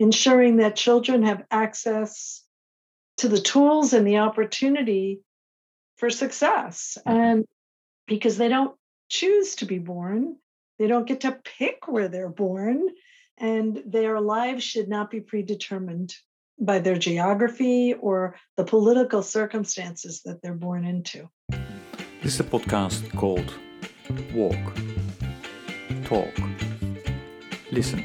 ensuring that children have access to the tools and the opportunity for success. And because they don't choose to be born, they don't get to pick where they're born, and their lives should not be predetermined by their geography or the political circumstances that they're born into. This is a podcast called Walk, Talk, Listen,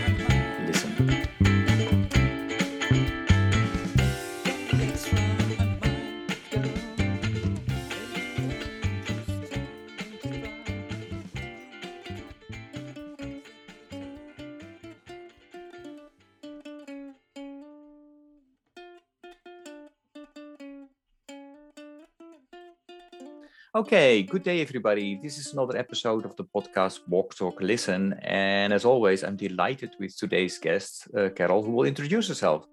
Listen. Okay, good day everybody. This is another episode of the podcast Walk, Talk, Listen. And as always, I'm delighted with today's guest, Carol, who will introduce herself.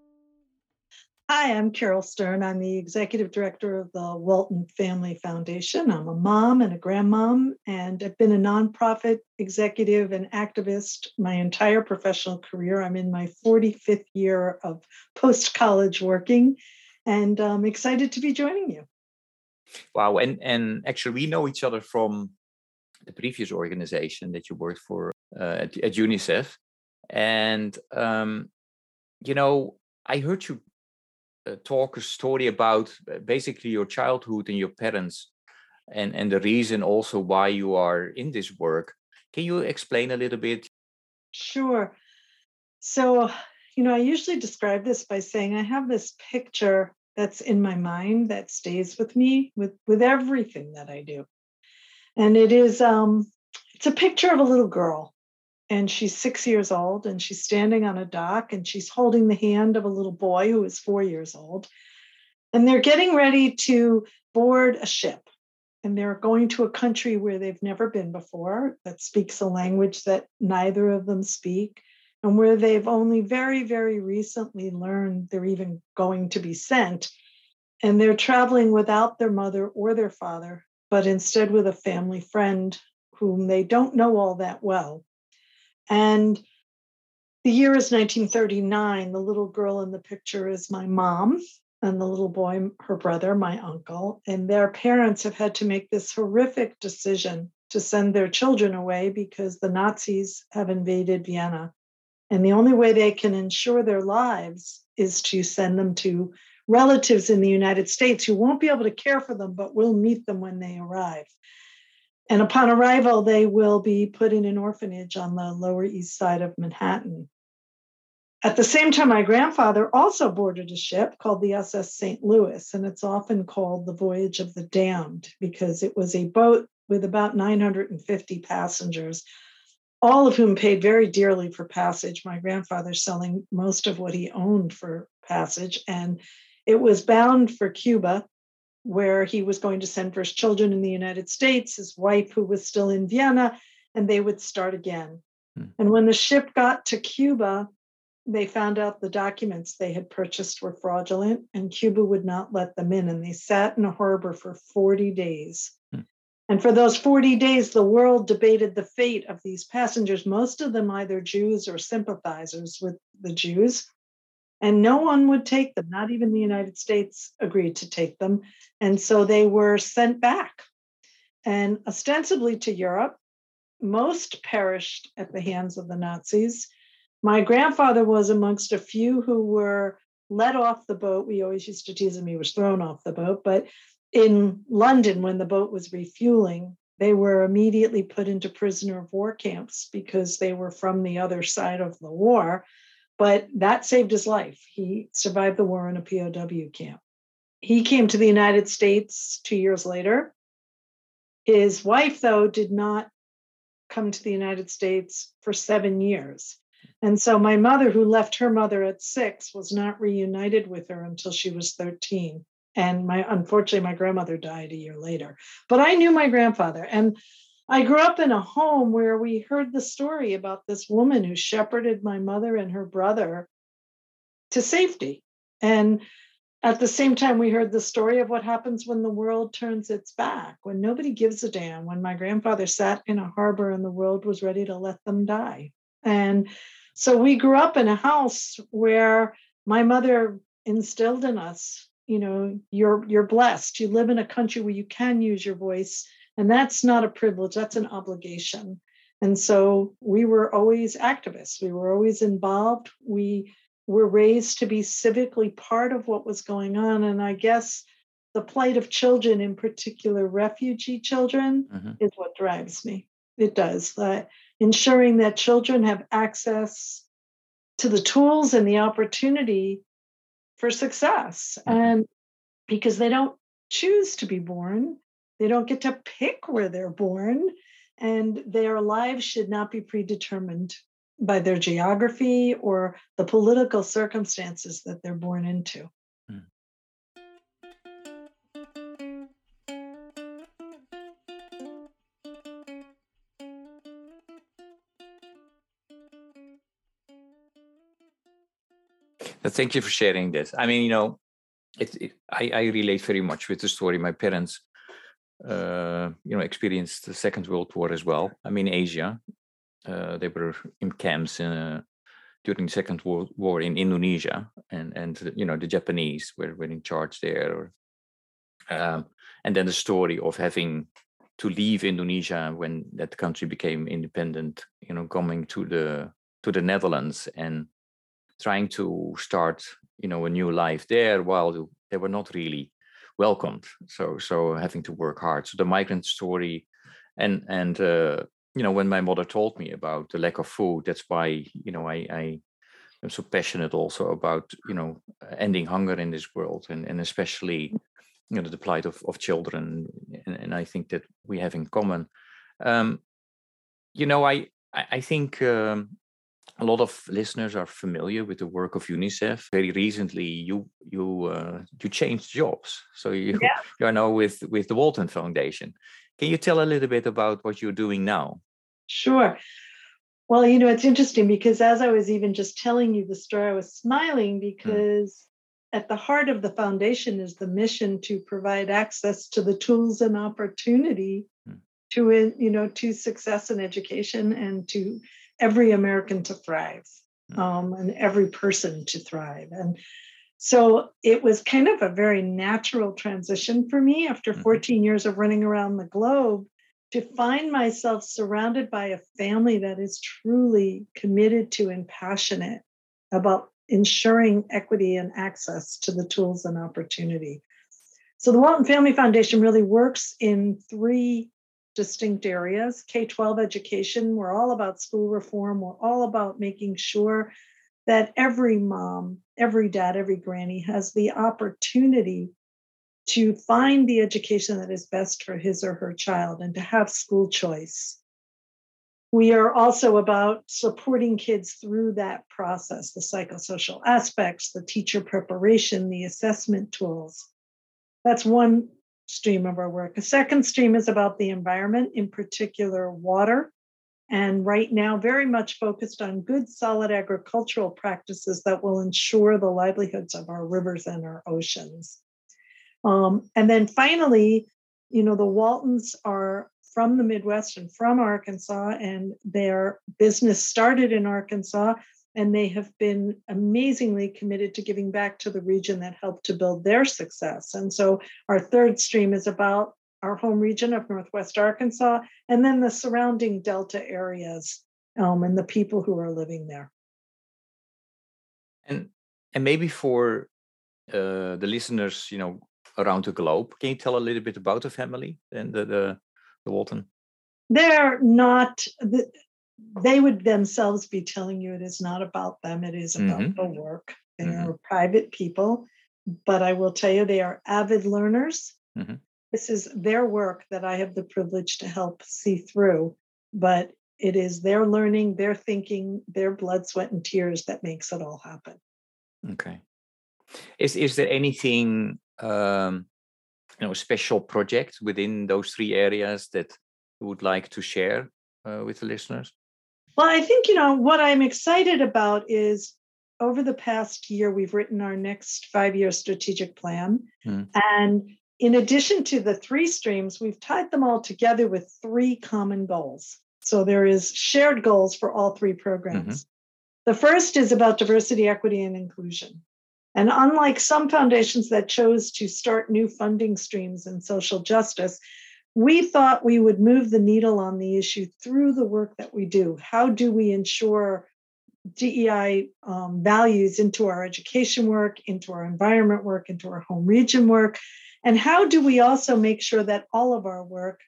Hi, I'm Carol Stern. I'm the executive director of the Walton Family Foundation. I'm a mom and a grandmom, and I've been a nonprofit executive and activist my entire professional career. I'm in my 45th year of post-college working, and I'm excited to be joining you. Wow. And actually, we know each other from the previous organization that you worked for at UNICEF. And, you know, I heard you talk a story about basically your childhood and your parents and the reason also why you are in this work. Can you explain a little bit? Sure. So, you know, I usually describe this by saying I have this picture that's in my mind, that stays with me, with everything that I do. And it is, it's a picture of a little girl, and she's 6 years old, and she's standing on a dock, and she's holding the hand of a little boy who is 4 years old. And they're getting ready to board a ship, and they're going to a country where they've never been before, that speaks a language that neither of them speak, and where they've only very, very recently learned they're even going to be sent. And they're traveling without their mother or their father, but instead with a family friend whom they don't know all that well. And the year is 1939. The little girl in the picture is my mom, and the little boy, her brother, my uncle. And their parents have had to make this horrific decision to send their children away because the Nazis have invaded Vienna. And the only way they can ensure their lives is to send them to relatives in the United States who won't be able to care for them, but will meet them when they arrive. And upon arrival, they will be put in an orphanage on the Lower East Side of Manhattan. At the same time, my grandfather also boarded a ship called the SS St. Louis, and it's often called the Voyage of the Damned because it was a boat with about 950 passengers, all of whom paid very dearly for passage, my grandfather selling most of what he owned for passage. And it was bound for Cuba, where he was going to send for his children in the United States, his wife, who was still in Vienna, and they would start again. And when the ship got to Cuba, they found out the documents they had purchased were fraudulent, and Cuba would not let them in. And they sat in a harbor for 40 days. And for those 40 days, the world debated the fate of these passengers, most of them either Jews or sympathizers with the Jews. And no one would take them. Not even the United States agreed to take them. And so they were sent back, and ostensibly to Europe. Most perished at the hands of the Nazis. My grandfather was amongst a few who were let off the boat. We always used to tease him he was thrown off the boat, but in London, when the boat was refueling, they were immediately put into prisoner of war camps because they were from the other side of the war. But that saved his life. He survived the war in a POW camp. He came to the United States 2 years later. His wife, though, did not come to the United States for 7 years. And so my mother, who left her mother at 6, was not reunited with her until she was 13. And unfortunately, my grandmother died a year later. But I knew my grandfather. And I grew up in a home where we heard the story about this woman who shepherded my mother and her brother to safety. And at the same time, we heard the story of what happens when the world turns its back, when nobody gives a damn, when my grandfather sat in a harbor and the world was ready to let them die. And so we grew up in a house where my mother instilled in us, you know, you're blessed. You live in a country where you can use your voice, and that's not a privilege, that's an obligation. And so we were always activists. We were always involved. We were raised to be civically part of what was going on. And I guess the plight of children, in particular refugee children, is what drives me. It does. Ensuring that children have access to the tools and the opportunity for success. And because they don't choose to be born, they don't get to pick where they're born, and their lives should not be predetermined by their geography or the political circumstances that they're born into. Thank you for sharing this. I mean, you know, I relate very much with the story. My parents, experienced the Second World War as well. I mean, Asia. They were in camps during the Second World War in Indonesia, and the Japanese were in charge there. And then the story of having to leave Indonesia when that country became independent, you know, coming to the Netherlands and trying to start, you know, a new life there, while they were not really welcomed. So having to work hard. So the migrant story, and when my mother told me about the lack of food, that's why, you know, I am so passionate also about, you know, ending hunger in this world, and especially, you know, the plight of children, and I think that we have in common. I think a lot of listeners are familiar with the work of UNICEF. Very recently, you changed jobs, so you are now with the Walton Foundation. Can you tell a little bit about what you're doing now? Sure. Well, you know, it's interesting because as I was even just telling you the story, I was smiling because at the heart of the foundation is the mission to provide access to the tools and opportunity to, you know, to success in education and to every American to thrive, and every person to thrive. And so it was kind of a very natural transition for me after 14 years of running around the globe to find myself surrounded by a family that is truly committed to and passionate about ensuring equity and access to the tools and opportunity. So the Walton Family Foundation really works in three distinct areas. K-12 education, we're all about school reform. We're all about making sure that every mom, every dad, every granny has the opportunity to find the education that is best for his or her child and to have school choice. We are also about supporting kids through that process, the psychosocial aspects, the teacher preparation, the assessment tools. That's one stream of our work. A second stream is about the environment, in particular water, and right now very much focused on good, solid agricultural practices that will ensure the livelihoods of our rivers and our oceans. And then finally, you know, the Waltons are from the Midwest and from Arkansas, and their business started in Arkansas, and they have been amazingly committed to giving back to the region that helped to build their success. And so our third stream is about our home region of Northwest Arkansas, and then the surrounding Delta areas, and the people who are living there. And maybe for the listeners, you know, around the globe, can you tell a little bit about the family and the Walton? They're not... They would themselves be telling you it is not about them. It is about the work. They are private people, but I will tell you they are avid learners. This is their work that I have the privilege to help see through, but it is their learning, their thinking, their blood, sweat, and tears that makes it all happen. Okay. Is there anything, a special project within those three areas that would like to share with the listeners? Well, I think, what I'm excited about is over the past year, we've written our next 5-year strategic plan. Mm. And in addition to the 3 streams, we've tied them all together with 3 common goals. So there is shared goals for all 3 programs. Mm-hmm. The first is about diversity, equity, and inclusion. And unlike some foundations that chose to start new funding streams in social justice, we thought we would move the needle on the issue through the work that we do. How do we ensure DEI values into our education work, into our environment work, into our home region work? And how do we also make sure that all of our work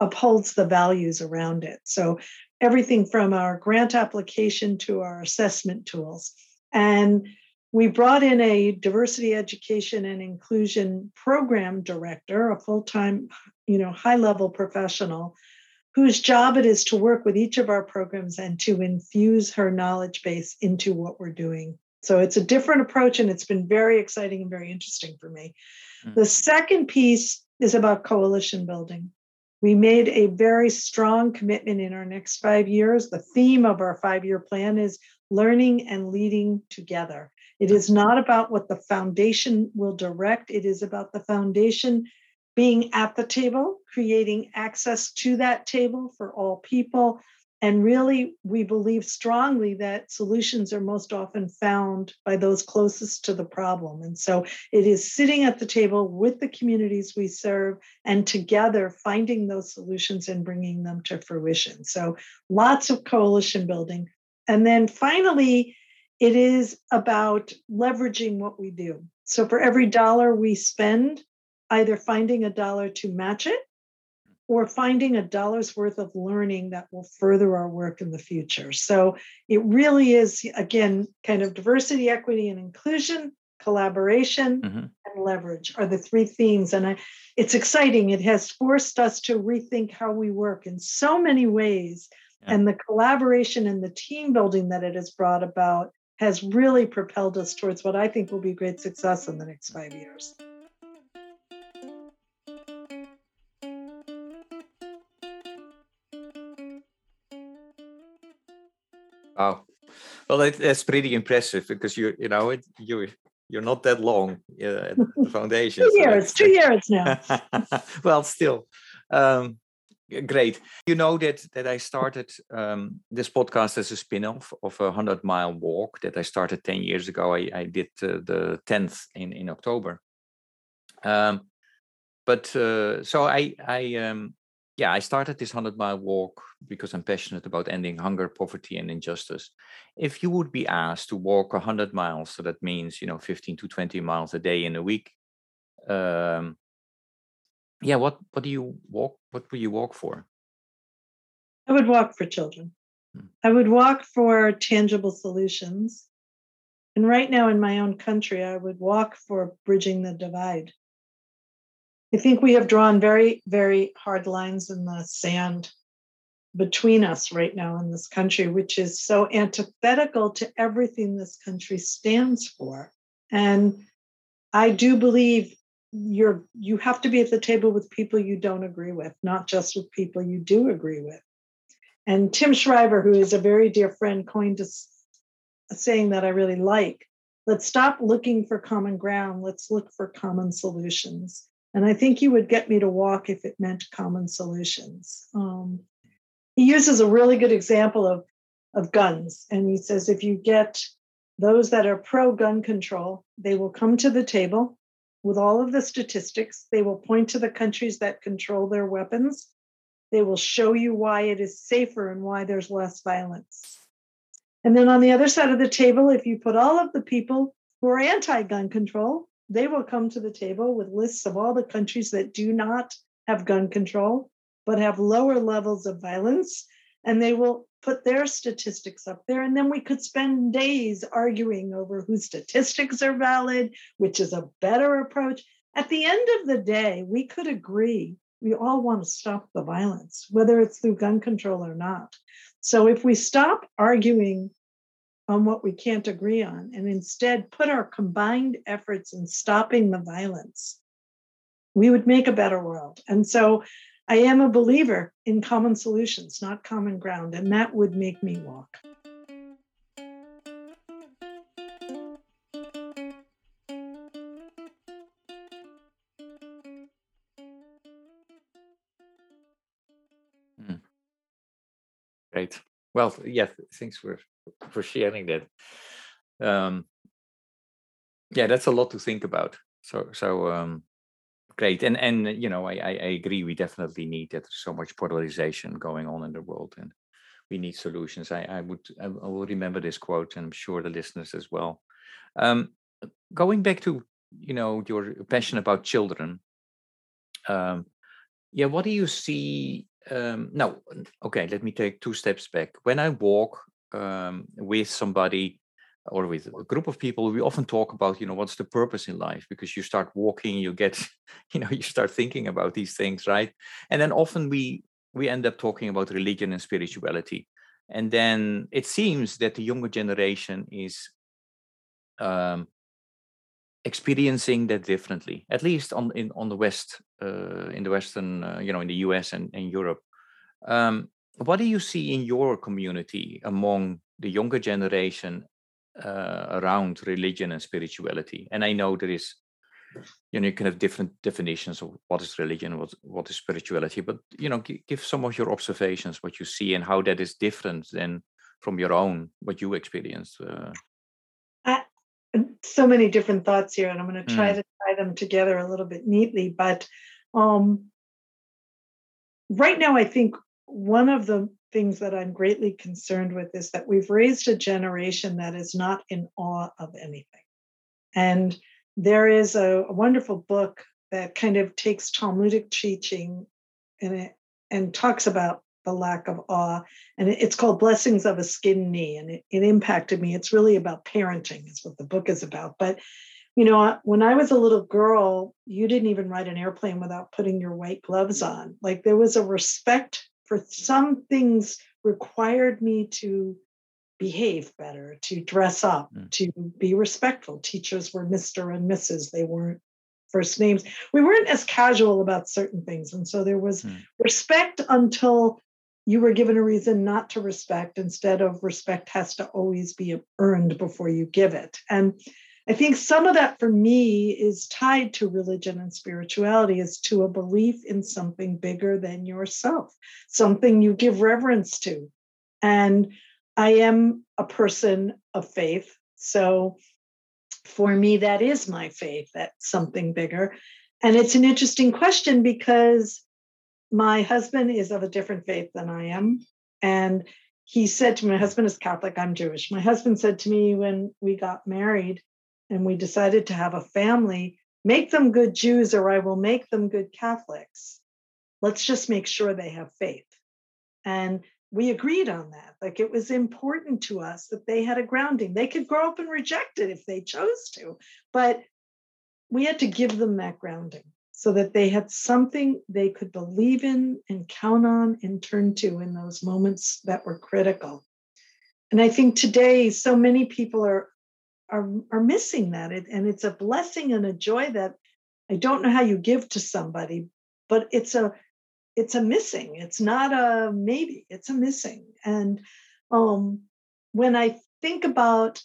upholds the values around it? So everything from our grant application to our assessment tools. And we brought in a diversity education and inclusion program director, a full-time, high-level professional whose job it is to work with each of our programs and to infuse her knowledge base into what we're doing. So it's a different approach, and it's been very exciting and very interesting for me. Mm-hmm. The second piece is about coalition building. We made a very strong commitment in our next 5 years. The theme of our 5-year plan is learning and leading together. It is not about what the foundation will direct. It is about the foundation being at the table, creating access to that table for all people. And really, we believe strongly that solutions are most often found by those closest to the problem. And so it is sitting at the table with the communities we serve and together finding those solutions and bringing them to fruition. So lots of coalition building. And then finally, it is about leveraging what we do. So for every dollar we spend, either finding a dollar to match it or finding a dollar's worth of learning that will further our work in the future. So it really is, again, kind of diversity, equity, and inclusion, collaboration, mm-hmm. and leverage are the 3 themes. And it's exciting. It has forced us to rethink how we work in so many ways. Yeah. And the collaboration and the team building that it has brought about has really propelled us towards what I think will be great success in the next 5 years. Wow. Well, that's pretty impressive because you're not that long at the foundation. 2 years, so 2 years now. Well, still. Great. That I started this podcast as a spin-off of a 100-mile walk that I started 10 years ago. I did the 10th in October. I started this 100-mile walk because I'm passionate about ending hunger, poverty, and injustice. If you would be asked to walk 100 miles, so that means, 15 to 20 miles a day in a week, what would you walk for? I would walk for children. I would walk for tangible solutions. And right now in my own country, I would walk for bridging the divide. I think we have drawn very, very hard lines in the sand between us right now in this country, which is so antithetical to everything this country stands for. And I do believe you have to be at the table with people you don't agree with, not just with people you do agree with. And Tim Shriver, who is a very dear friend, coined a saying that I really like. Let's stop looking for common ground. Let's look for common solutions. And I think you would get me to walk if it meant common solutions. He uses a really good example of guns. And he says, if you get those that are pro-gun control, they will come to the table with all of the statistics. They will point to the countries that control their weapons. They will show you why it is safer and why there's less violence. And then on the other side of the table, if you put all of the people who are anti-gun control, they will come to the table with lists of all the countries that do not have gun control, but have lower levels of violence, and they will put their statistics up there. And then we could spend days arguing over whose statistics are valid, which is a better approach. At the end of the day, we could agree we all want to stop the violence, whether it's through gun control or not. So if we stop arguing on what we can't agree on and instead put our combined efforts in stopping the violence, we would make a better world. And so I am a believer in common solutions, not common ground, and that would make me walk. Great. Well, yeah, thanks for sharing that. Yeah, that's a lot to think about. So great. And you know, I agree. We definitely need that. There's so much polarization going on in the world, and we need solutions. I will remember this quote, and I'm sure the listeners as well. Going back to, you know, your passion about children. Yeah, what do you see? No, okay, let me take two steps back. When I walk with somebody or with a group of people, we often talk about, you know, what's the purpose in life? Because you start walking, you get, you know, you start thinking about these things, right? And then often we end up talking about religion and spirituality. And then it seems that the younger generation is experiencing that differently, at least on the West, in the Western, you know, in the US and Europe. What do you see in your community among the younger generation around religion and spirituality? And I know there is, you know, you can have different definitions of what is religion, what is spirituality, but, you know, give some of your observations, what you see and how that is different than from your own, what you experienced. So many different thoughts here, and I'm going to try to tie them together a little bit neatly. But right now, I think one of the things that I'm greatly concerned with is that we've raised a generation that is not in awe of anything. And there is a wonderful book that kind of takes Talmudic teaching and talks about the lack of awe. And it's called Blessings of a Skinned Knee. And it impacted me. It's really about parenting is what the book is about. But, you know, when I was a little girl, you didn't even ride an airplane without putting your white gloves on. Like, there was a respect for some things required me to behave better, to dress up, to be respectful. Teachers were Mr. and Mrs. They weren't first names. We weren't as casual about certain things. And so there was respect until you were given a reason not to respect, instead of respect has to always be earned before you give it. And I think some of that for me is tied to religion and spirituality, is to a belief in something bigger than yourself, something you give reverence to. And I am a person of faith. So for me, that is my faith, that something bigger. And it's an interesting question because my husband is of a different faith than I am. And he said to me, my husband is Catholic, I'm Jewish. My husband said to me when we got married and we decided to have a family, make them good Jews or I will make them good Catholics. Let's just make sure they have faith. And we agreed on that. Like, it was important to us that they had a grounding. They could grow up and reject it if they chose to, but we had to give them that grounding, so that they had something they could believe in and count on and turn to in those moments that were critical. And I think today, so many people are missing that. And it's a blessing and a joy that I don't know how you give to somebody, but it's a missing. It's not a maybe, it's a missing. And when I think about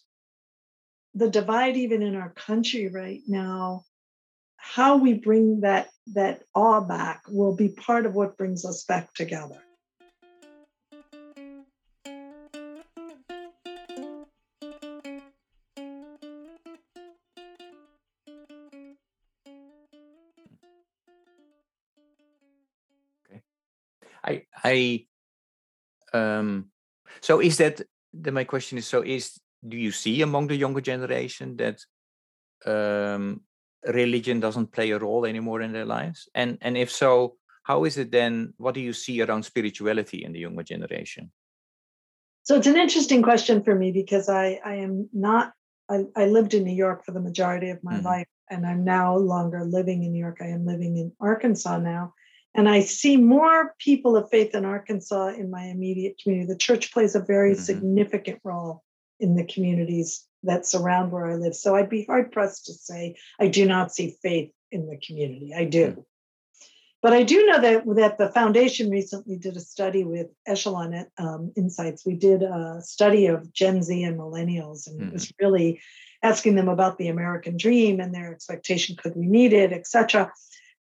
the divide, even in our country right now, how we bring that awe back will be part of what brings us back together. Okay. So is that, then my question is, do you see among the younger generation that religion doesn't play a role anymore in their lives? And if so, how is it then, what do you see around spirituality in the younger generation? So it's an interesting question for me because I lived in New York for the majority of my life, and I'm no longer living in New York. I am living in Arkansas now. And I see more people of faith in Arkansas in my immediate community. The church plays a very significant role in the communities that surround where I live. So I'd be hard pressed to say I do not see faith in the community. I do. But I do know that the foundation recently did a study with Echelon Insights. We did a study of Gen Z and millennials, and it was really asking them about the American dream and their expectation, could we meet it, et cetera.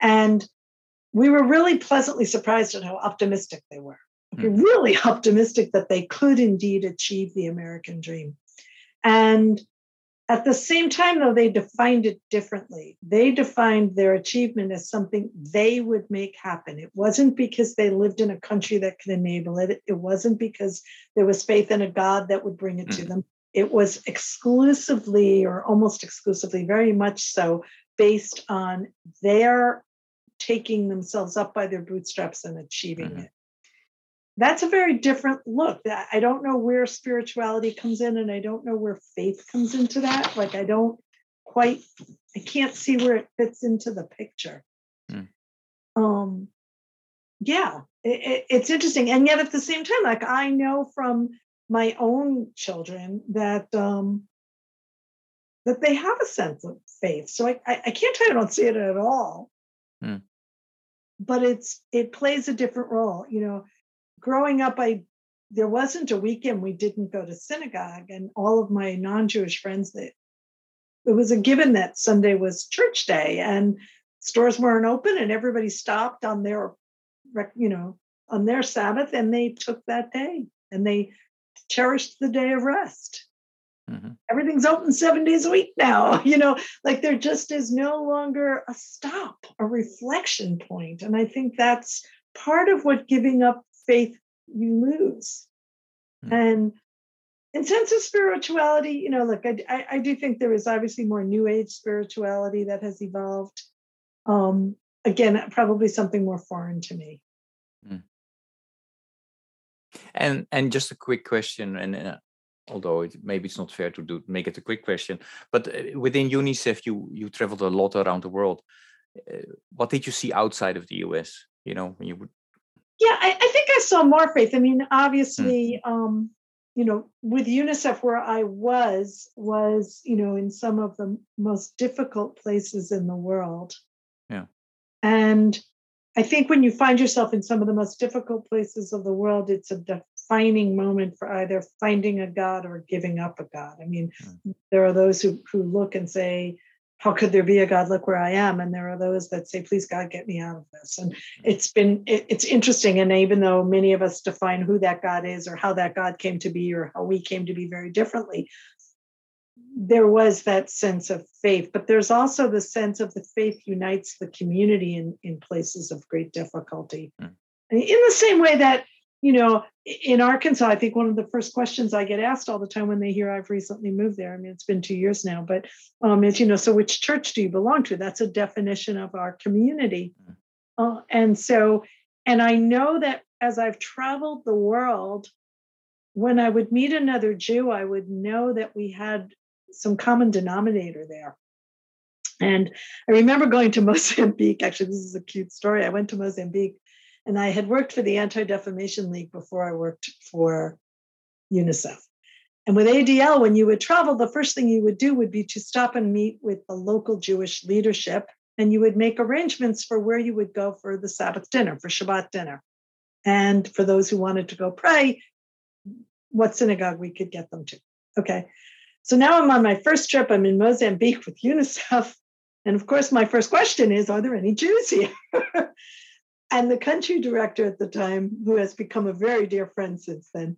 And we were really pleasantly surprised at how optimistic they were. They were really optimistic that they could indeed achieve the American dream. And at the same time, though, they defined it differently. They defined their achievement as something they would make happen. It wasn't because they lived in a country that could enable it. It wasn't because there was faith in a God that would bring it to them. It was exclusively, or almost exclusively, very much so, based on their taking themselves up by their bootstraps and achieving it. That's a very different look. I don't know where spirituality comes in, and I don't know where faith comes into that. Like, I can't see where it fits into the picture. It's interesting. And yet at the same time, like, I know from my own children that they have a sense of faith. So I can't tell you I don't see it at all. But it plays a different role, you know. Growing up, there wasn't a weekend we didn't go to synagogue, and all of my non-Jewish friends, it was a given that Sunday was church day, and stores weren't open, and everybody stopped on their Sabbath, and they took that day, and they cherished the day of rest. Everything's open 7 days a week now, like there just is no longer a stop, a reflection point. And I think that's part of what giving up faith you lose. And in sense of spirituality, I do think there is obviously more New Age spirituality that has evolved. Again, probably something more foreign to me. And just a quick question, and although maybe it's not fair to make it a quick question, but within UNICEF, you traveled a lot around the world. What did you see outside of the US? When you would. Yeah, I think I saw more faith. I mean, obviously, with UNICEF, where I was, in some of the most difficult places in the world. Yeah. And I think when you find yourself in some of the most difficult places of the world, it's a defining moment for either finding a God or giving up a God. I mean, there are those who look and say, how could there be a God? Look where I am. And there are those that say, please, God, get me out of this. And it's interesting. And even though many of us define who that God is or how that God came to be or how we came to be very differently, there was that sense of faith. But there's also the sense of the faith unites the community in places of great difficulty. In the same way that, in Arkansas, I think one of the first questions I get asked all the time when they hear I've recently moved there, I mean, it's been 2 years now, but it's, so which church do you belong to? That's a definition of our community. And I know that as I've traveled the world, when I would meet another Jew, I would know that we had some common denominator there. And I remember going to Mozambique. Actually, this is a cute story. I went to Mozambique. And I had worked for the Anti-Defamation League before I worked for UNICEF. And with ADL, when you would travel, the first thing you would do would be to stop and meet with the local Jewish leadership. And you would make arrangements for where you would go for the Sabbath dinner, for Shabbat dinner. And for those who wanted to go pray, what synagogue we could get them to. Okay. So now I'm on my first trip. I'm in Mozambique with UNICEF. And of course, my first question is, are there any Jews here? And the country director at the time, who has become a very dear friend since then,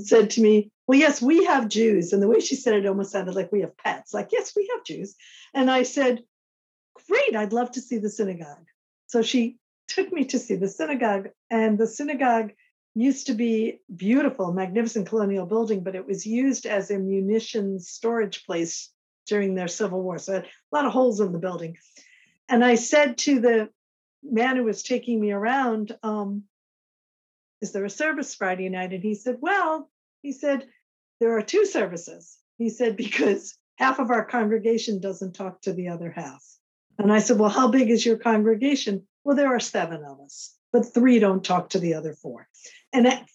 said to me, well, yes, we have Jews. And the way she said it almost sounded like we have pets. Like, yes, we have Jews. And I said, great, I'd love to see the synagogue. So she took me to see the synagogue. And the synagogue used to be beautiful, magnificent colonial building, but it was used as a munitions storage place during their Civil War. So it had a lot of holes in the building. And I said to the man who was taking me around, is there a service Friday night? And he said, there are two services. He said, because half of our congregation doesn't talk to the other half. And I said, well, how big is your congregation? Well, there are 7 of us, but 3 don't talk to the other 4. And I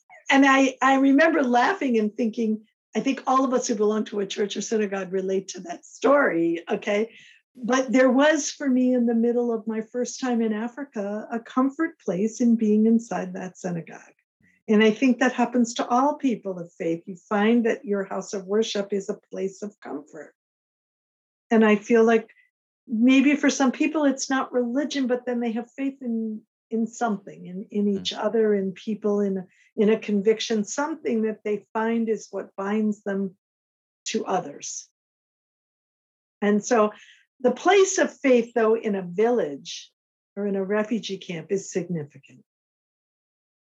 remember laughing and thinking, I think all of us who belong to a church or synagogue relate to that story. Okay. But there was, for me, in the middle of my first time in Africa, a comfort place in being inside that synagogue. And I think that happens to all people of faith. You find that your house of worship is a place of comfort. And I feel like maybe for some people, it's not religion, but then they have faith in something, in each other, in people, in a conviction, something that they find is what binds them to others. And so the place of faith, though, in a village or in a refugee camp is significant.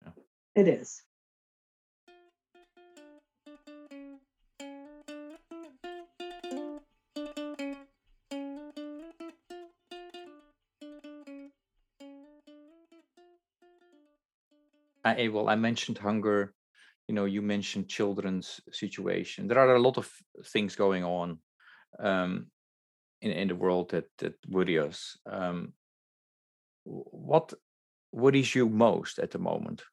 Yeah. It is. Well, I mentioned hunger. You know, you mentioned children's situation. There are a lot of things going on in the world that worry us. What worries you most at the moment?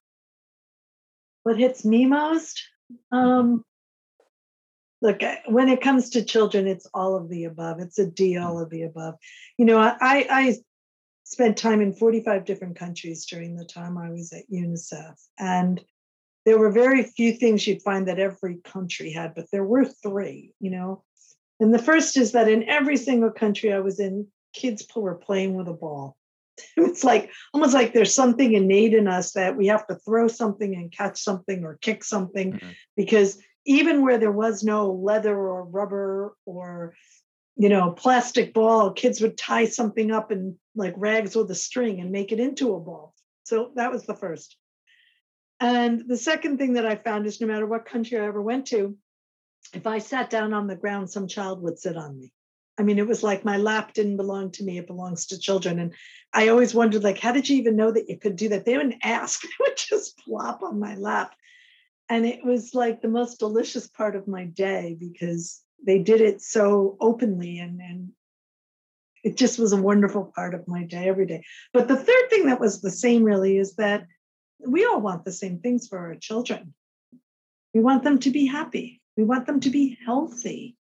What hits me most? Look, when it comes to children, it's all of the above. It's a D, all of the above. You know, I spent time in 45 different countries during the time I was at UNICEF. And there were very few things you'd find that every country had, but there were three, you know. And the first is that in every single country I was in, kids were playing with a ball. It's like almost like there's something innate in us that we have to throw something and catch something or kick something, because even where there was no leather or rubber or, you know, plastic ball, kids would tie something up in like rags with a string and make it into a ball. So that was the first. And the second thing that I found is no matter what country I ever went to, if I sat down on the ground, some child would sit on me. I mean, it was like my lap didn't belong to me. It belongs to children. And I always wondered, like, how did you even know that you could do that? They wouldn't ask. They would just plop on my lap. And it was like the most delicious part of my day because they did it so openly. And it just was a wonderful part of my day every day. But the third thing that was the same really is that we all want the same things for our children. We want them to be happy. We want them to be healthy.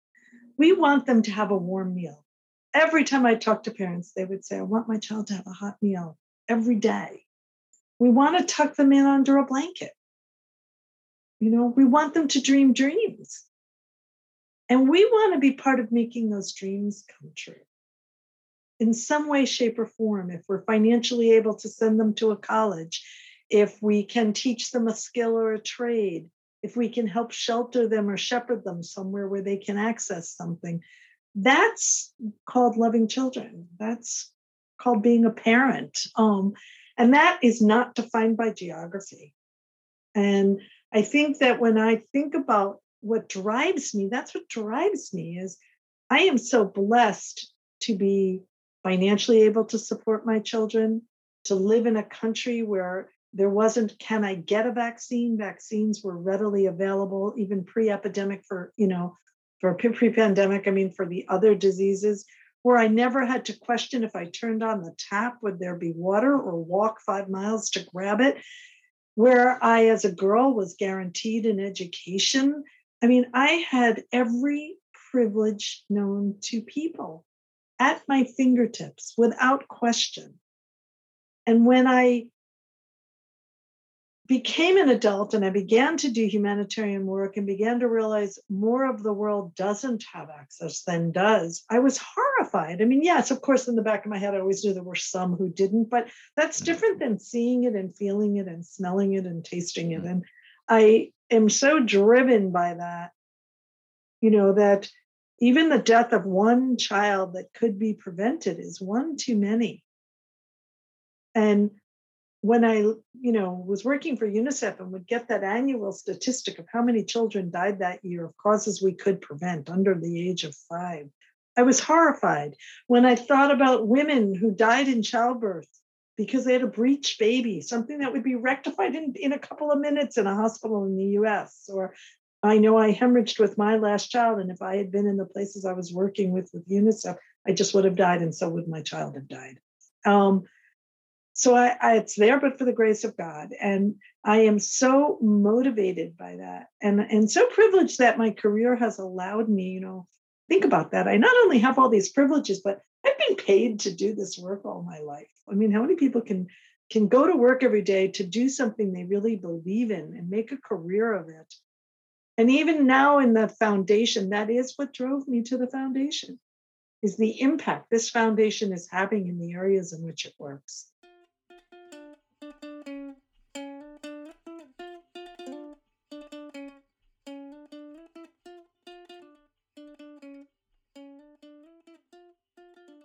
We want them to have a warm meal. Every time I talk to parents, they would say, I want my child to have a hot meal every day. We want to tuck them in under a blanket. You know, we want them to dream dreams. And we want to be part of making those dreams come true in some way, shape, or form. If we're financially able to send them to a college, if we can teach them a skill or a trade, if we can help shelter them or shepherd them somewhere where they can access something, that's called loving children. That's called being a parent. And that is not defined by geography. And I think that when I think about what drives me, that's what drives me is I am so blessed to be financially able to support my children, to live in a country where there wasn't, can I get a vaccine? Vaccines were readily available, even pre-epidemic for, you know, for pre-pandemic, I mean, for the other diseases, where I never had to question if I turned on the tap, would there be water, or walk 5 miles to grab it, where I, as a girl, was guaranteed an education. I mean, I had every privilege known to people at my fingertips without question. And when I became an adult and I began to do humanitarian work and began to realize more of the world doesn't have access than does, I was horrified. I mean, yes, of course, in the back of my head, I always knew there were some who didn't, but that's different than seeing it and feeling it and smelling it and tasting it. And I am so driven by that, you know, that even the death of one child that could be prevented is one too many. And when I, you know, was working for UNICEF and would get that annual statistic of how many children died that year of causes we could prevent under the age of 5, I was horrified. When I thought about women who died in childbirth because they had a breech baby, something that would be rectified in a couple of minutes in a hospital in the US, or I know I hemorrhaged with my last child, and if I had been in the places I was working with UNICEF, I just would have died, and so would my child have died. So it's there, but for the grace of God. And I am so motivated by that and so privileged that my career has allowed me, you know, think about that. I not only have all these privileges, but I've been paid to do this work all my life. I mean, how many people can go to work every day to do something they really believe in and make a career of it? And even now in the foundation, that is what drove me to the foundation, is the impact this foundation is having in the areas in which it works.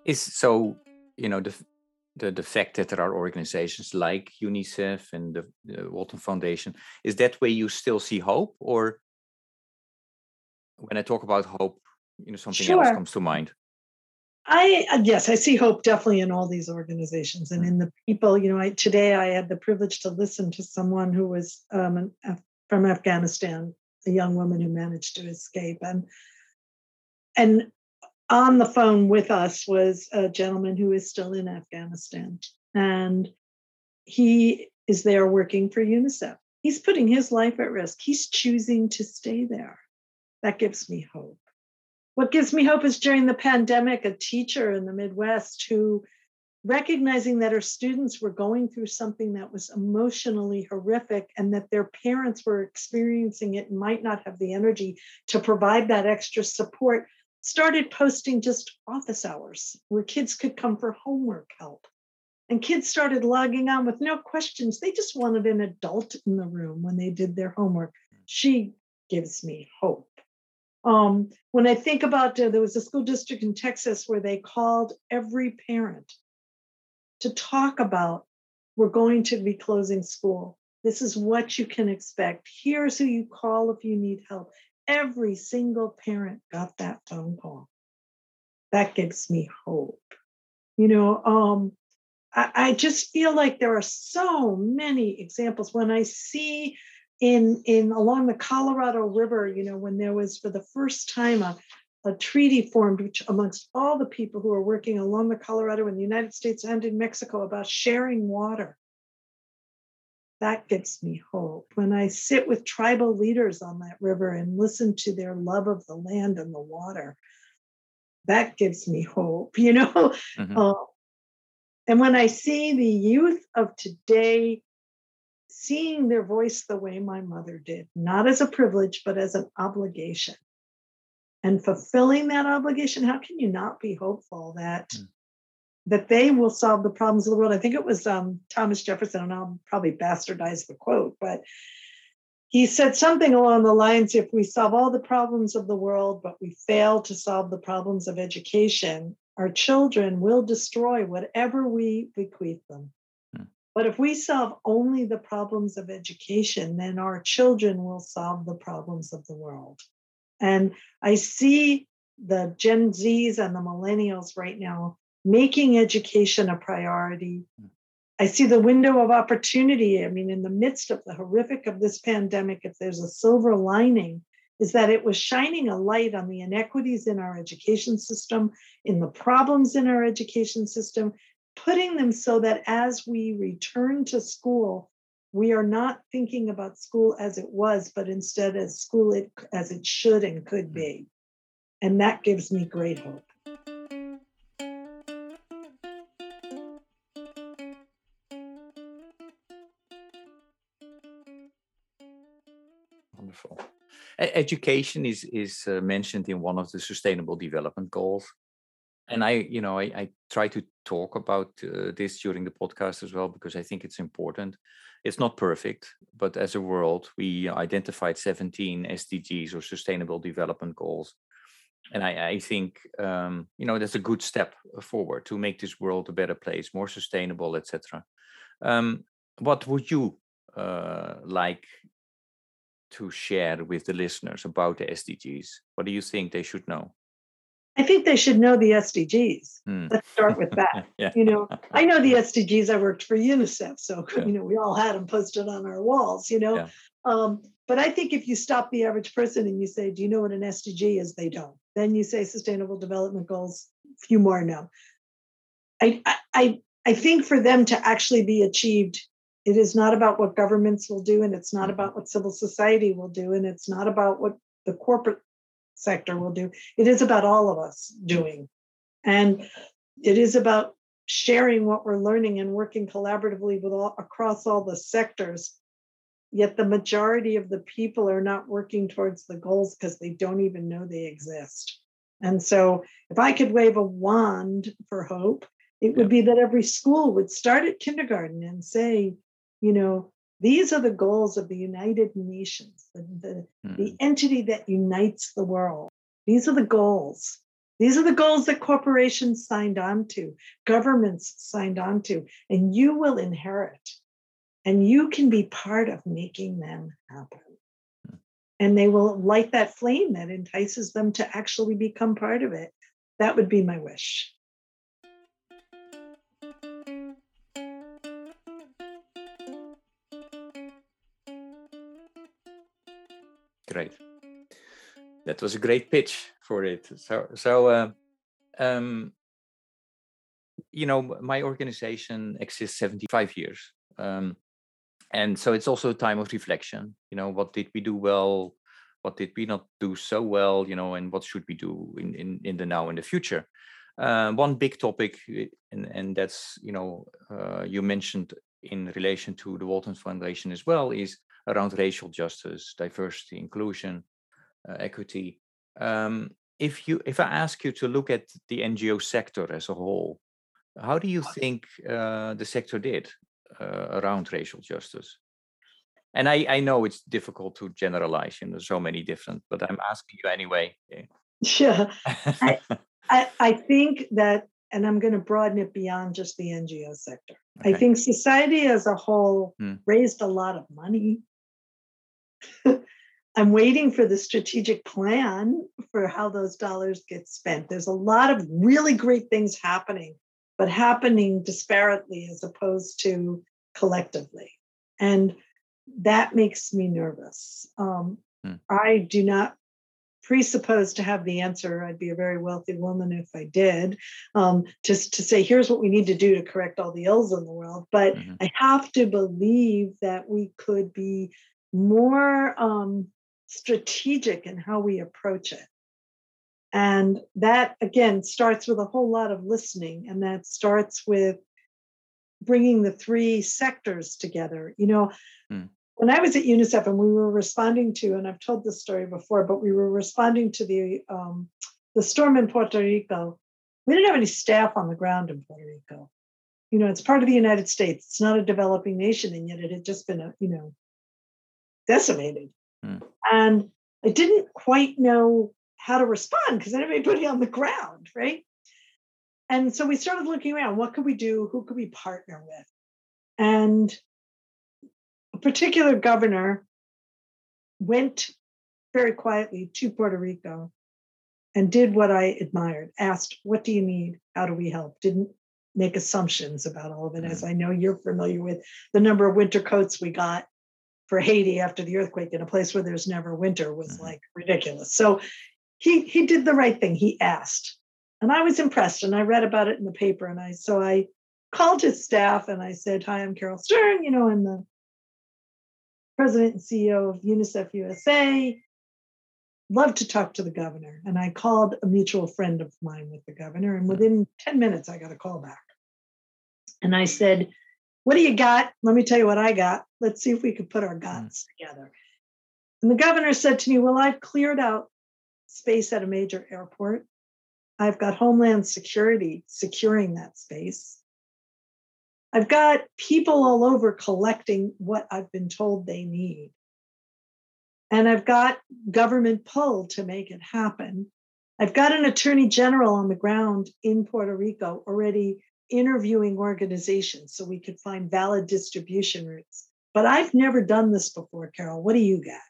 Is so, you know, the fact that there are organizations like UNICEF and the Walton Foundation, is that where you still see hope? Or when I talk about hope, you know, something else comes to mind? Yes, I see hope definitely in all these organizations and in the people. You know, today I had the privilege to listen to someone who was from Afghanistan, a young woman who managed to escape, and on the phone with us was a gentleman who is still in Afghanistan, and he is there working for UNICEF. He's putting his life at risk. He's choosing to stay there. That gives me hope. What gives me hope is during the pandemic, a teacher in the Midwest who, recognizing that her students were going through something that was emotionally horrific and that their parents were experiencing it and might not have the energy to provide that extra support, started posting just office hours where kids could come for homework help. And kids started logging on with no questions. They just wanted an adult in the room when they did their homework. She gives me hope. When I think about, there was a school district in Texas where they called every parent to talk about, we're going to be closing school. This is what you can expect. Here's who you call if you need help. Every single parent got that phone call. That gives me hope. You know, I just feel like there are so many examples. When I see in along the Colorado River, you know, when there was for the first time a treaty formed, which amongst all the people who are working along the Colorado in the United States and in Mexico about sharing water. That gives me hope. When I sit with tribal leaders on that river and listen to their love of the land and the water, that gives me hope, you know? Mm-hmm. And when I see the youth of today seeing their voice the way my mother did, not as a privilege, but as an obligation, and fulfilling that obligation, how can you not be hopeful that that they will solve the problems of the world? I think it was Thomas Jefferson, and I'll probably bastardize the quote, but he said something along the lines, if we solve all the problems of the world, but we fail to solve the problems of education, our children will destroy whatever we bequeath them. Hmm. But if we solve only the problems of education, then our children will solve the problems of the world. And I see the Gen Zs and the millennials right now making education a priority. I see the window of opportunity. I mean, in the midst of the horrific of this pandemic, if there's a silver lining, is that it was shining a light on the inequities in our education system, in the problems in our education system, putting them so that as we return to school, we are not thinking about school as it was, but instead as school as it should and could be. And that gives me great hope. Wonderful. Education is mentioned in one of the Sustainable Development Goals, and I try to talk about this during the podcast as well, because I think it's important. It's not perfect, but as a world, we identified 17 SDGs or Sustainable Development Goals, and I think that's a good step forward to make this world a better place, more sustainable, etc. What would you like to share with the listeners about the SDGs? What do you think they should know? I think they should know the SDGs. Let's start with that. Yeah. You know, I know the SDGs. I worked for UNICEF, so you know, we all had them posted on our walls. You know, but I think if you stop the average person and you say, "Do you know what an SDG is?" They don't. Then you say Sustainable Development Goals. Few more know. I think for them to actually be achieved, it is not about what governments will do, and it's not about what civil society will do, and it's not about what the corporate sector will do. It is about all of us doing. And It is about sharing what we're learning and working collaboratively with all across all the sectors. Yet the majority of the people are not working towards the goals because they don't even know they exist. And so if I could wave a wand for hope, it would be that every school would start at kindergarten and say, you know, these are the goals of the United Nations, the entity that unites the world. These are the goals. These are the goals that corporations signed on to, governments signed on to, and you will inherit. And you can be part of making them happen. And they will light that flame that entices them to actually become part of it. That would be my wish. Great. That was a great pitch for it. You know, my organization exists 75 years. And so it's also a time of reflection. You know, what did we do well? What did we not do so well? You know, and what should we do in the now and the future? One big topic, and that's, you know, you mentioned in relation to the Walton Foundation as well, is around racial justice, diversity, inclusion, equity. If I ask you to look at the NGO sector as a whole, how do you think the sector did around racial justice? And I know it's difficult to generalize, and there's so many different, but I'm asking you anyway. Yeah. I think that, and I'm going to broaden it beyond just the NGO sector. Okay. I think society as a whole raised a lot of money. I'm waiting for the strategic plan for how those dollars get spent. There's a lot of really great things happening, but happening disparately as opposed to collectively. And that makes me nervous. I do not presuppose to have the answer. I'd be a very wealthy woman if I did, to say, here's what we need to do to correct all the ills in the world. But I have to believe that we could be more strategic in how we approach it. And that, again, starts with a whole lot of listening. And that starts with bringing the three sectors together. You know, when I was at UNICEF and we were responding to, and I've told this story before, but we were responding to the storm in Puerto Rico. We didn't have any staff on the ground in Puerto Rico. You know, it's part of the United States. It's not a developing nation. And yet it had just been, decimated. And I didn't quite know how to respond because I didn't have anybody on the ground, right? And so we started looking around, what could we do? Who could we partner with? And a particular governor went very quietly to Puerto Rico and did what I admired, asked, what do you need? How do we help? Didn't make assumptions about all of it, as I know you're familiar with the number of winter coats we got for Haiti after the earthquake in a place where there's never winter was like ridiculous. So He did the right thing. He asked. And I was impressed. And I read about it in the paper. And I called his staff and I said, hi, I'm Carol Stern. You know, I'm the president and CEO of UNICEF USA. Love to talk to the governor. And I called a mutual friend of mine with the governor. And within 10 minutes, I got a call back. And I said, what do you got? Let me tell you what I got. Let's see if we could put our guts together. And the governor said to me, well, I've cleared out space at a major airport. I've got Homeland Security securing that space. I've got people all over collecting what I've been told they need. And I've got government pull to make it happen. I've got an attorney general on the ground in Puerto Rico already interviewing organizations so we could find valid distribution routes. But I've never done this before, Carol. What do you got?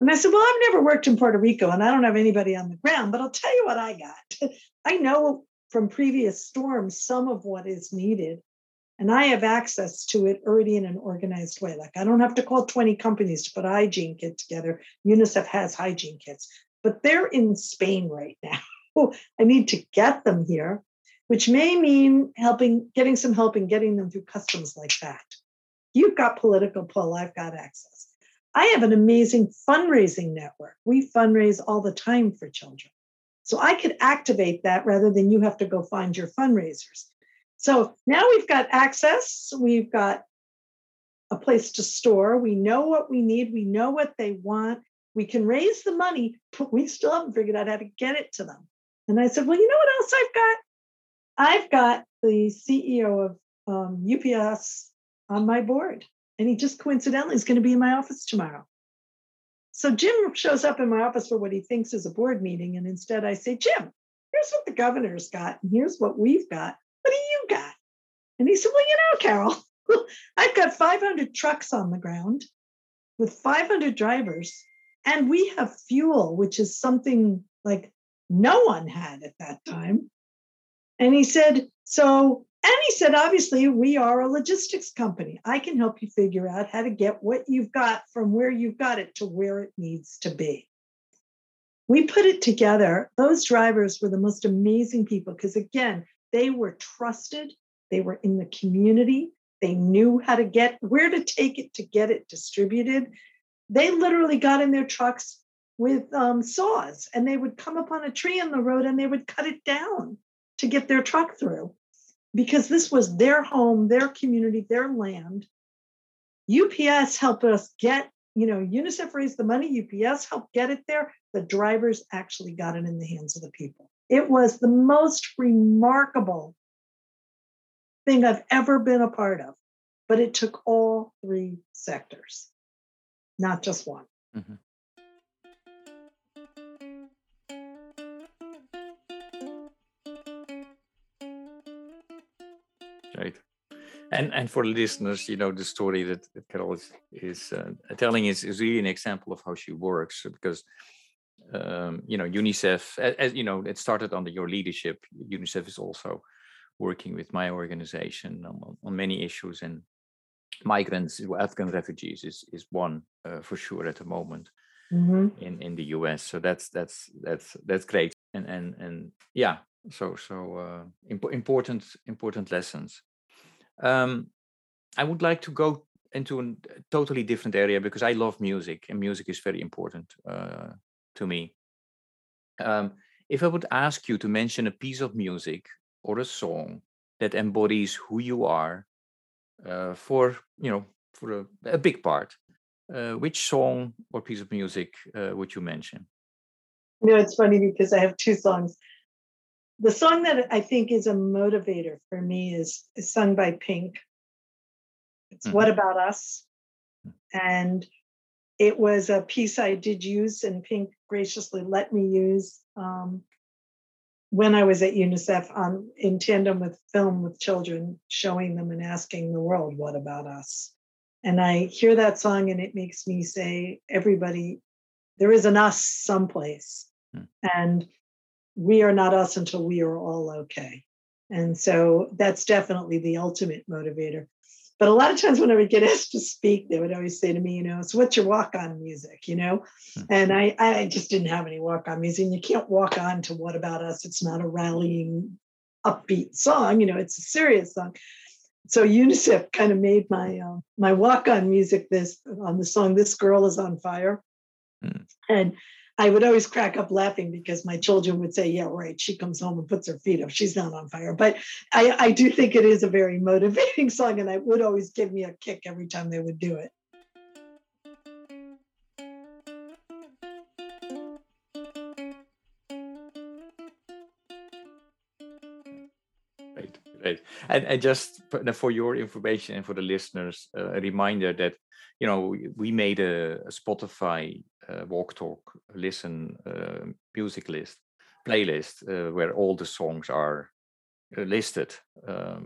And I said, well, I've never worked in Puerto Rico and I don't have anybody on the ground, but I'll tell you what I got. I know from previous storms some of what is needed, and I have access to it already in an organized way. Like I don't have to call 20 companies to put a hygiene kit together. UNICEF has hygiene kits, but they're in Spain right now. I need to get them here, which may mean getting them through customs like that. You've got political pull, I've got access. I have an amazing fundraising network. We fundraise all the time for children. So I could activate that rather than you have to go find your fundraisers. So now we've got access. We've got a place to store. We know what we need. We know what they want. We can raise the money, but we still haven't figured out how to get it to them. And I said, well, you know what else I've got? I've got the CEO of UPS on my board. And he just coincidentally is going to be in my office tomorrow. So Jim shows up in my office for what he thinks is a board meeting. And instead I say, Jim, here's what the governor's got. And here's what we've got. What do you got? And he said, well, you know, Carol, I've got 500 trucks on the ground with 500 drivers. And we have fuel, which is something like no one had at that time. And he said, obviously, we are a logistics company. I can help you figure out how to get what you've got from where you've got it to where it needs to be. We put it together. Those drivers were the most amazing people because, again, they were trusted. They were in the community. They knew how to get, where to take it to get it distributed. They literally got in their trucks with saws, and they would come upon a tree in the road and they would cut it down to get their truck through, because this was their home, their community, their land. UPS helped us get, you know, UNICEF raised the money, UPS helped get it there. The drivers actually got it in the hands of the people. It was the most remarkable thing I've ever been a part of, but it took all three sectors, not just one. Mm-hmm. Right. And for the listeners, you know, the story that Carol is telling is really an example of how she works, because, you know, UNICEF, as you know, it started under your leadership. UNICEF is also working with my organization on many issues, and migrants, Afghan refugees is one for sure at the moment, mm-hmm. in the US. So that's great. And yeah. Important lessons. I would like to go into a totally different area because I love music, and music is very important to me. If I would ask you to mention a piece of music or a song that embodies who you are, for a big part, which song or piece of music would you mention? You know, it's funny because I have two songs. The song that I think is a motivator for me is sung by Pink. It's mm-hmm. What About Us? And it was a piece I did use, and Pink graciously let me use when I was at UNICEF in tandem with film with children, showing them and asking the world, what about us? And I hear that song and it makes me say, everybody, there is an us someplace. Mm. And we are not us until we are all okay. And so that's definitely the ultimate motivator. But a lot of times when I would get asked to speak, they would always say to me, you know, so what's your walk-on music, you know? And I just didn't have any walk-on music. And you can't walk on to What About Us. It's not a rallying, upbeat song. You know, it's a serious song. So UNICEF kind of made my my walk-on music this on the song, This Girl Is on Fire. Mm. And I would always crack up laughing because my children would say, yeah, right, she comes home and puts her feet up. She's not on fire. But I do think it is a very motivating song, and it would always give me a kick every time they would do it. Great. And just for your information and for the listeners, a reminder that, you know, we made a Spotify walk, talk, listen, music list, playlist, where all the songs are listed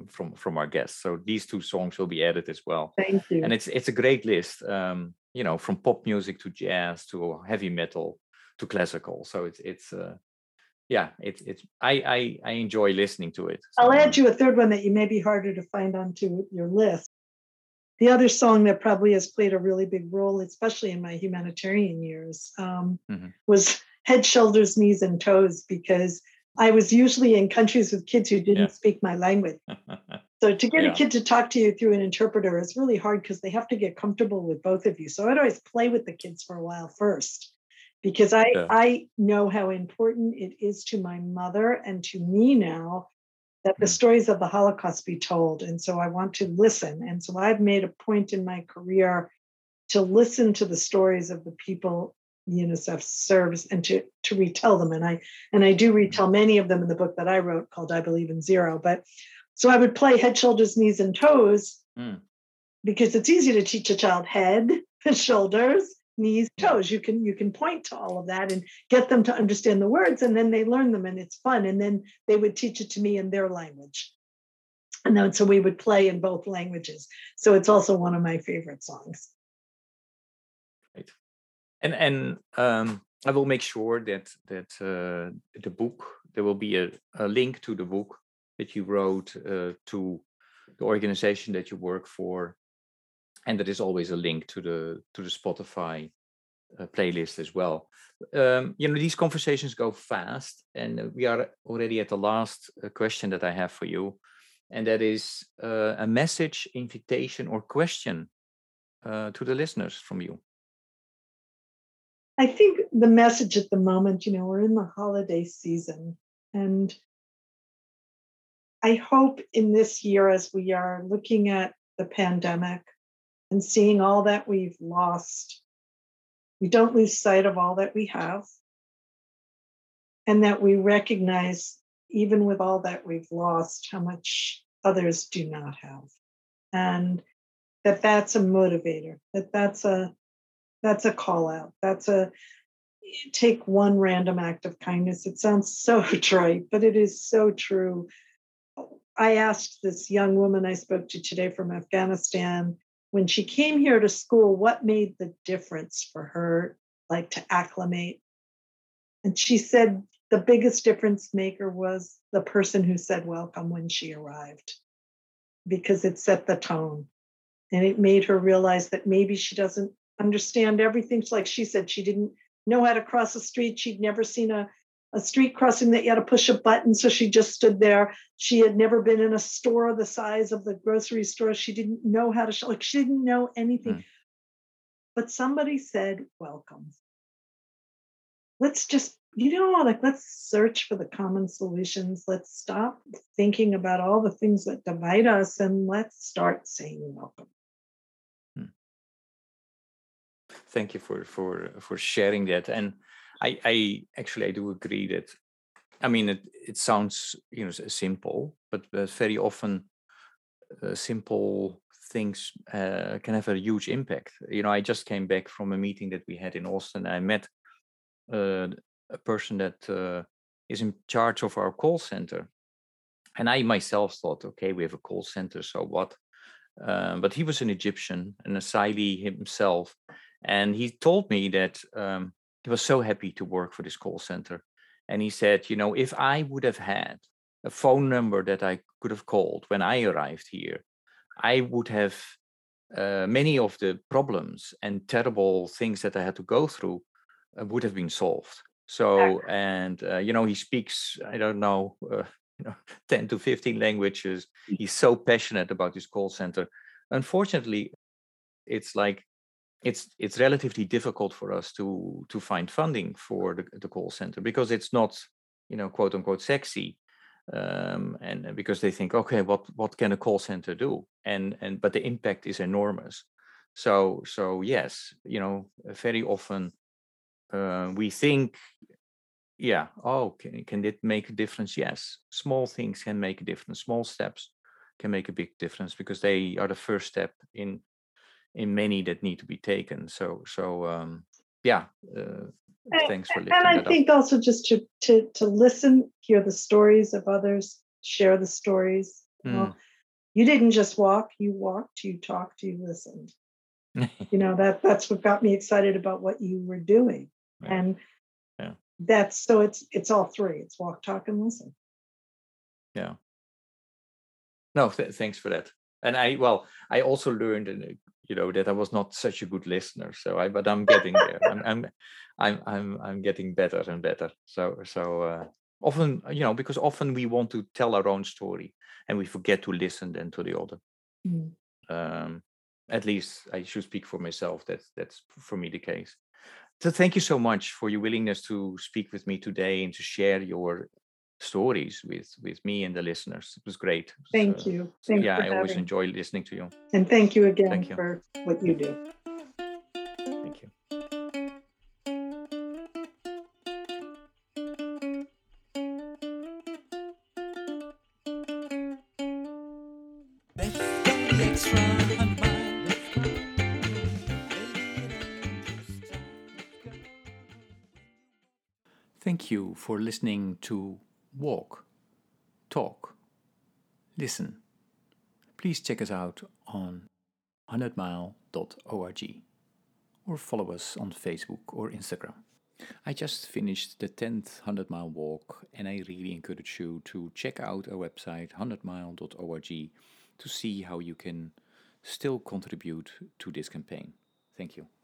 from our guests. So these two songs will be added as well. Thank you. And it's a great list, you know, from pop music to jazz to heavy metal to classical. So I enjoy listening to it. So. I'll add you a third one that you may be harder to find onto your list. The other song that probably has played a really big role, especially in my humanitarian years, mm-hmm. was Head, Shoulders, Knees, and Toes, because I was usually in countries with kids who didn't speak my language. So to get a kid to talk to you through an interpreter is really hard because they have to get comfortable with both of you. So I'd always play with the kids for a while first. because I know how important it is to my mother and to me now that the stories of the Holocaust be told. And so I want to listen. And so I've made a point in my career to listen to the stories of the people UNICEF serves and to retell them. And I do retell many of them in the book that I wrote called I Believe in Zero. But so I would play head, shoulders, knees, and toes because it's easy to teach a child head, shoulders, knees, toes. You can point to all of that and get them to understand the words, and then they learn them and it's fun. And then they would teach it to me in their language. And then so we would play in both languages. So it's also one of my favorite songs. Right. And I will make sure that the book, there will be a link to the book that you wrote to the organization that you work for, and there is always a link to the Spotify playlist as well. These conversations go fast, and we are already at the last question that I have for you, and that is a message, invitation, or question to the listeners from you. I think the message at the moment, we're in the holiday season, and I hope in this year, as we are looking at the pandemic and seeing all that we've lost, we don't lose sight of all that we have, and that we recognize, even with all that we've lost, how much others do not have, and that that's a motivator, that's a call out. Take one random act of kindness. It sounds so trite, but it is so true. I asked this young woman I spoke to today from Afghanistan, when she came here to school, what made the difference for her, like to acclimate? And she said the biggest difference maker was the person who said welcome when she arrived, because it set the tone. And it made her realize that maybe she doesn't understand everything. Like she said, she didn't know how to cross a street. She'd never seen a street crossing that you had to push a button. So she just stood there. She had never been in a store the size of the grocery store. She didn't know how to, she didn't know anything. But somebody said, welcome. Let's just, let's search for the common solutions. Let's stop thinking about all the things that divide us, and let's start saying welcome. Thank you for sharing that. And I do agree that, it sounds, simple, but very often simple things can have a huge impact. I just came back from a meeting that we had in Austin. I met a person that is in charge of our call center. And I myself thought, okay, we have a call center, so what? But he was an Egyptian, an asylee himself. And he told me that he was so happy to work for this call center. And he said, if I would have had a phone number that I could have called when I arrived here, I would have many of the problems and terrible things that I had to go through would have been solved. So, and, he speaks, 10 to 15 languages. He's so passionate about this call center. Unfortunately, it's relatively difficult for us to find funding for the call center, because it's not, quote unquote, sexy. And because they think, okay, what can a call center do? But the impact is enormous. So yes, very often we think, can it make a difference? Yes, small things can make a difference. Small steps can make a big difference, because they are the first step in many that need to be taken. Thanks for listening. And I think also just to listen, hear the stories of others, share the stories. Well, you didn't just walk, you walked, you talked, you listened. That's what got me excited about what you were doing. Yeah. And yeah. That's, so it's all three. It's walk, talk, and listen. Yeah. No, thanks for that. And I also learned that I was not such a good listener. But I'm getting there. I'm getting better and better. So often, because often we want to tell our own story and we forget to listen then to the other. Mm. At least I should speak for myself. That's for me the case. So thank you so much for your willingness to speak with me today and to share your stories with me and the listeners. It was great. Thank you. Thanks for having. I always enjoy listening to you. And thank you again for what you do. Thank you. Thank you for listening to Walk, Talk, Listen. Please check us out on 100mile.org or follow us on Facebook or Instagram. I just finished the 10th 100 Mile Walk, and I really encourage you to check out our website 100mile.org to see how you can still contribute to this campaign. Thank you.